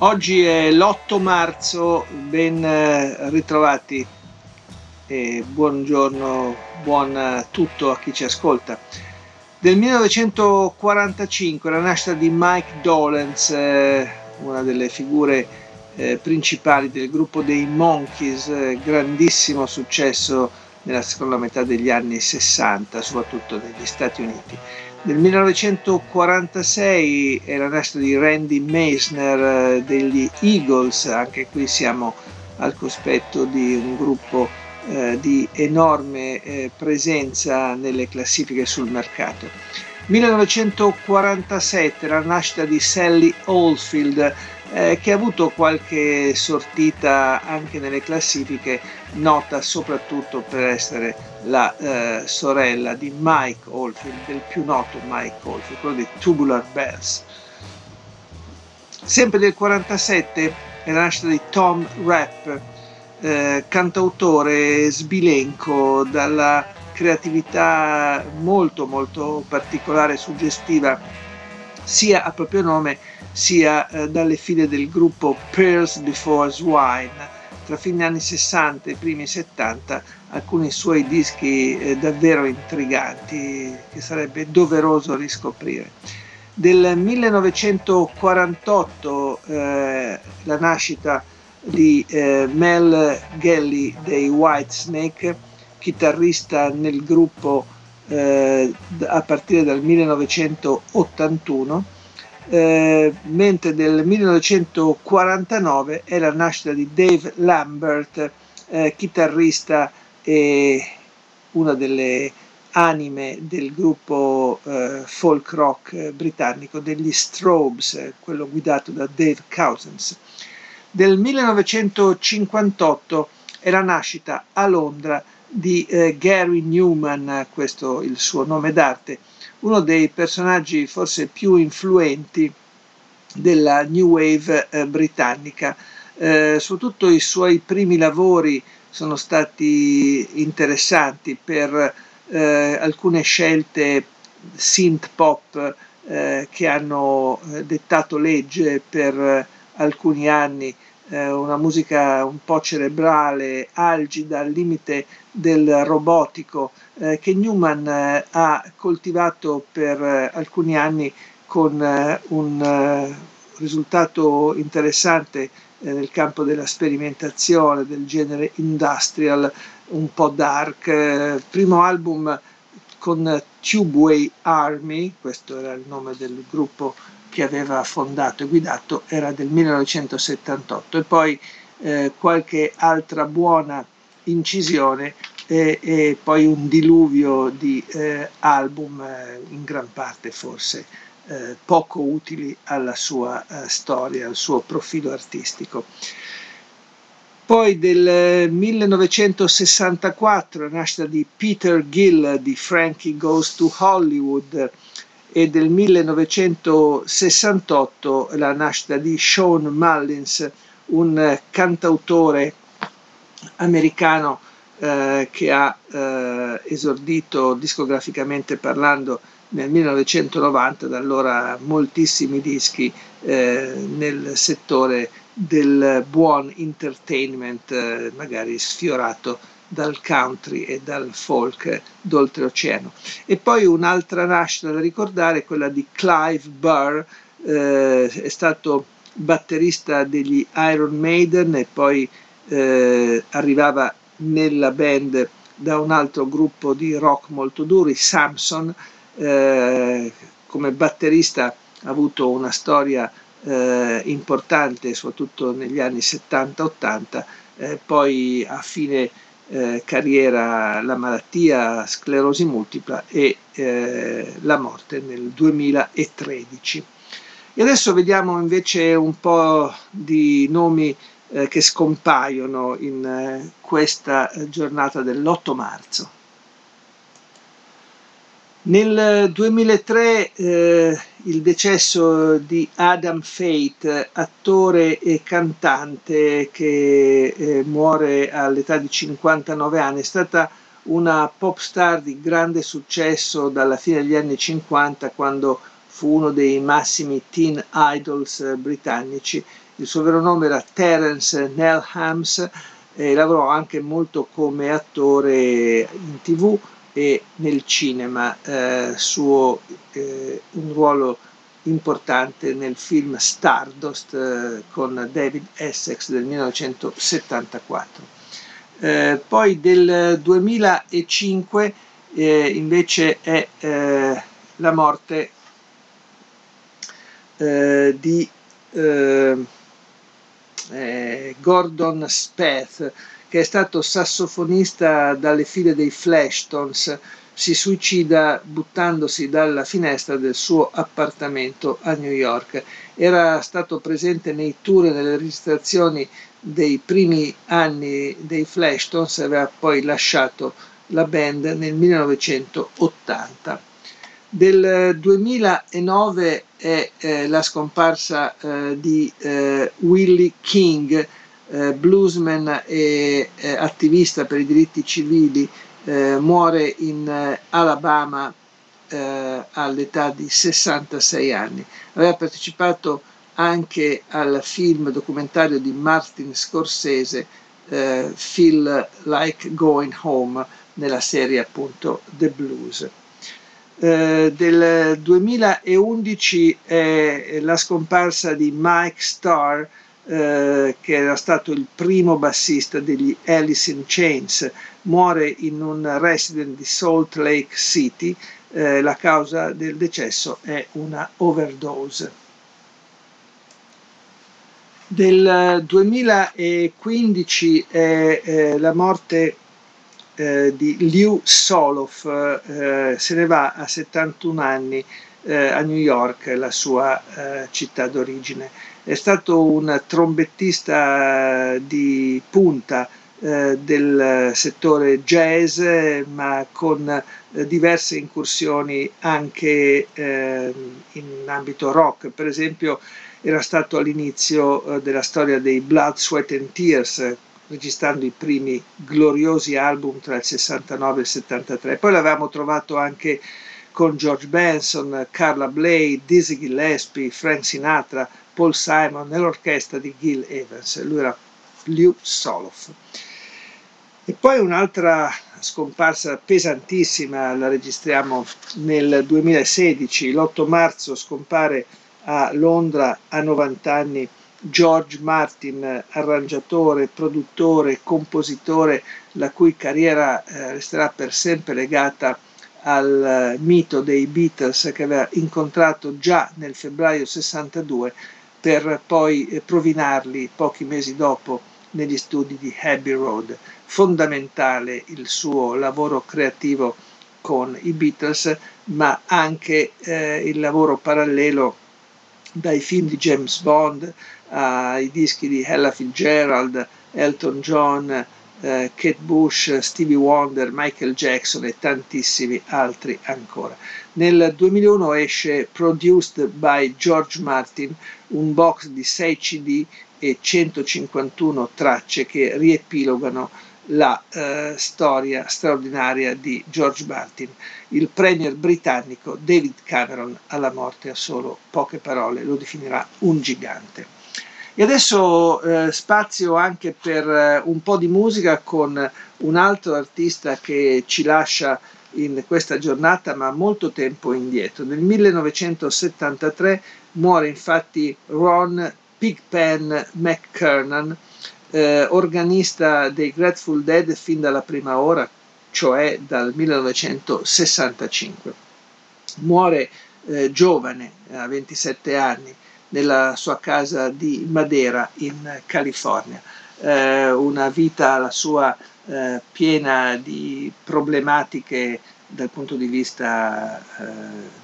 Oggi è l'8 marzo, ben ritrovati e buongiorno, buon tutto a chi ci ascolta. Del 1945 la nascita di Mike Dolenz, una delle figure principali del gruppo dei Monkees, grandissimo successo nella seconda metà degli anni 60, soprattutto negli Stati Uniti. Nel 1946 è la nascita di Randy Meisner degli Eagles, anche qui siamo al cospetto di un gruppo di enorme presenza nelle classifiche sul mercato. 1947 la nascita di Sally Oldfield, che ha avuto qualche sortita anche nelle classifiche, nota soprattutto per essere la sorella di Mike Oldfield, del più noto Mike Oldfield, quello di Tubular Bells. Sempre del 47 è la nascita di Tom Rapp, cantautore sbilenco dalla creatività molto particolare e suggestiva, sia a proprio nome sia dalle file del gruppo Pearls Before Swine. Tra fine anni 60 e primi 70 alcuni suoi dischi davvero intriganti che sarebbe doveroso riscoprire. Del 1948 la nascita di Mel Galley dei Whitesnake, chitarrista nel gruppo a partire dal 1981, mentre del 1949 è la nascita di Dave Lambert, chitarrista e una delle anime del gruppo folk rock britannico degli Strobes, quello guidato da Dave Cousins. Del 1958 è la nascita a Londra di Gary Newman, questo il suo nome d'arte, uno dei personaggi forse più influenti della New Wave britannica. Soprattutto i suoi primi lavori sono stati interessanti per alcune scelte synth pop che hanno dettato legge per alcuni anni, una musica un po' cerebrale, algida, al limite del robotico, che Newman ha coltivato per alcuni anni con un risultato interessante nel campo della sperimentazione del genere industrial, un po' dark. Primo album con Tubeway Army, questo era il nome del gruppo che aveva fondato e guidato, era del 1978, e poi qualche altra buona incisione e poi un diluvio di album, in gran parte forse poco utili alla sua storia, al suo profilo artistico. Poi del 1964 la nascita di Peter Gill di Frankie Goes to Hollywood, e del 1968 la nascita di Shawn Mullins, un cantautore americano che ha esordito discograficamente parlando nel 1990, da allora moltissimi dischi nel settore del buon entertainment, magari sfiorato dal country e dal folk d'oltreoceano. E poi un'altra nascita da ricordare, quella di Clive Burr, è stato batterista degli Iron Maiden e poi arrivava nella band da un altro gruppo di rock molto duri, Samson. Come batterista ha avuto una storia importante soprattutto negli anni 70-80, poi a fine carriera la malattia sclerosi multipla e la morte nel 2013. E adesso vediamo invece un po' di nomi che scompaiono in questa giornata dell'8 marzo. Nel 2003 il decesso di Adam Faith, attore e cantante che muore all'età di 59 anni, è stata una pop star di grande successo dalla fine degli anni 50, quando fu uno dei massimi teen idols britannici. Il suo vero nome era Terence Nelhams e lavorò anche molto come attore in TV e nel cinema, un ruolo importante nel film Stardust con David Essex del 1974. Poi del 2005 invece è la morte di Gordon Speth, che è stato sassofonista dalle file dei Flash Tones. Si suicida buttandosi dalla finestra del suo appartamento a New York. Era stato presente nei tour e nelle registrazioni dei primi anni dei Flash Tones e aveva poi lasciato la band nel 1980. Del 2009 è la scomparsa di Willie King, bluesman e attivista per i diritti civili. Muore in Alabama all'età di 66 anni. Aveva partecipato anche al film documentario di Martin Scorsese, Feel Like Going Home, nella serie appunto The Blues. Del 2011 è la scomparsa di Mike Starr, che era stato il primo bassista degli Alice in Chains. Muore in un resident di Salt Lake City. La causa del decesso è una overdose. Del 2015 è la morte di Lew Soloff. Se ne va a 71 anni a New York, la sua città d'origine. È stato un trombettista di punta del settore jazz, ma con diverse incursioni anche in ambito rock. Per esempio era stato all'inizio della storia dei Blood, Sweat and Tears, registrando i primi gloriosi album tra il 69 e il 73. Poi l'avevamo trovato anche con George Benson, Carla Bley, Dizzy Gillespie, Frank Sinatra, Paul Simon nell'orchestra di Gil Evans. Lui era Lew Soloff. E poi un'altra scomparsa pesantissima la registriamo nel 2016, l'8 marzo scompare a Londra a 90 anni George Martin, arrangiatore, produttore, compositore, la cui carriera resterà per sempre legata al mito dei Beatles, che aveva incontrato già nel febbraio 62 per poi provinarli pochi mesi dopo negli studi di Abbey Road. Fondamentale il suo lavoro creativo con i Beatles, ma anche il lavoro parallelo dai film di James Bond ai dischi di Ella Fitzgerald, Elton John, Kate Bush, Stevie Wonder, Michael Jackson e tantissimi altri ancora. Nel 2001 esce Produced by George Martin, un box di 6 CD e 151 tracce che riepilogano la storia straordinaria di George Martin. Il premier britannico David Cameron alla morte a solo poche parole lo definirà un gigante. E adesso spazio anche per un po' di musica con un altro artista che ci lascia in questa giornata, ma molto tempo indietro. Nel 1973 muore infatti Ron Pigpen McKernan, organista dei Grateful Dead fin dalla prima ora, cioè dal 1965. Muore giovane, a 27 anni, nella sua casa di Madera in California. una vita la sua piena di problematiche dal punto di vista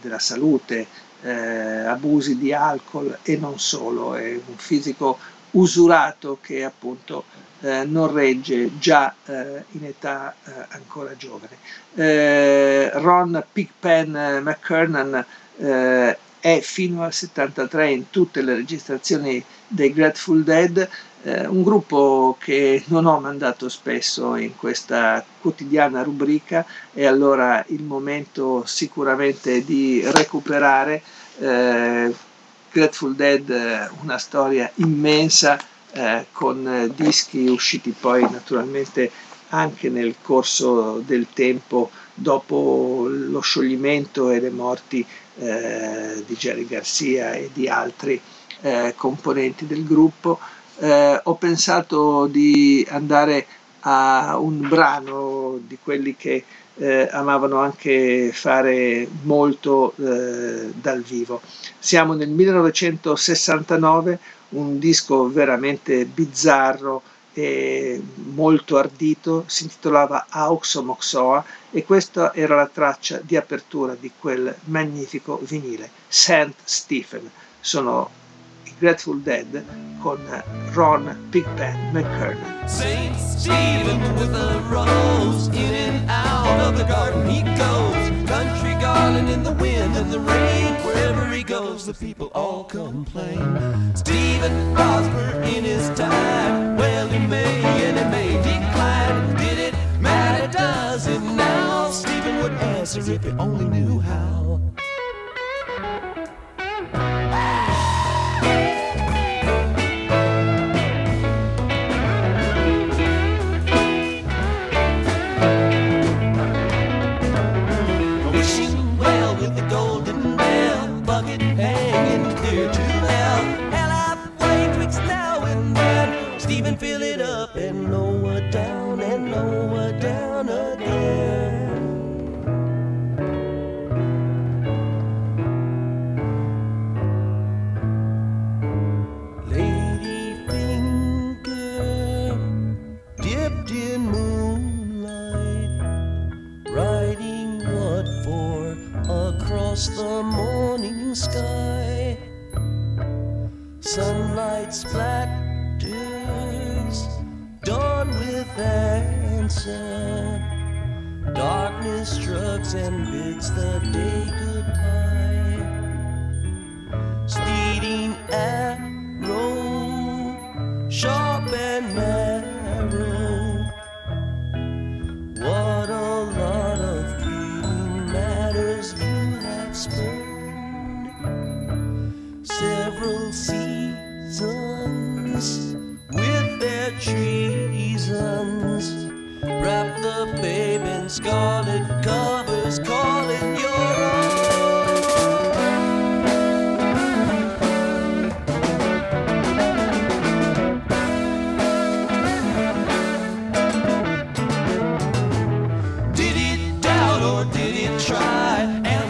della salute, abusi di alcol e non solo, è un fisico usurato che appunto non regge già in età ancora giovane. Ron Pigpen McKernan è fino al 73 in tutte le registrazioni dei Grateful Dead, un gruppo che non ho mandato spesso in questa quotidiana rubrica, e allora il momento sicuramente di recuperare Grateful Dead, una storia immensa con dischi usciti poi naturalmente anche nel corso del tempo dopo lo scioglimento e le morti di Jerry Garcia e di altri componenti del gruppo. Ho pensato di andare a un brano di quelli che amavano anche fare molto dal vivo. Siamo nel 1969, un disco veramente bizzarro e molto ardito, si intitolava Aux Moxoa, e questa era la traccia di apertura di quel magnifico vinile, St. Stephen. Sono Grateful Dead con Ron Pigpen McKernan. Saint Stephen with a rose, in and out of the garden he goes, country garden in the wind and the rain, wherever he goes the people all complain. Stephen Osborne in his time, well he may and he may decline, did it matter, does it now? Stephen would answer if he only knew how. Fill it up and lower down and lower down again. Lady finger dipped in moonlight, riding what for across the morning sky. Sunlight splat. Dawn with answer, darkness shrugs and bids the day goodbye. Speeding arrow, sharp and narrow, what a lot of fleeting matters you have spurned, several seasons with their treasons, wrap the babe in scarlet covers, call it your own.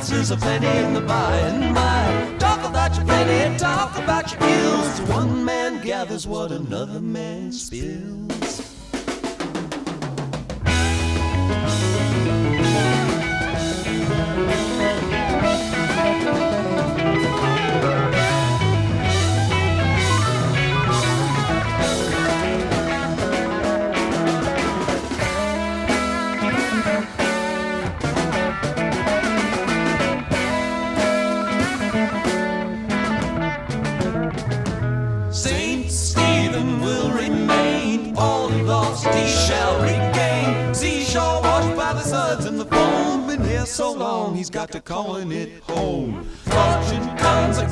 There's a plenty in the by and by. Talk about your plenty, talk about your ills. One man gathers what another man spills. So long, he's got to calling it home. Fortune comes.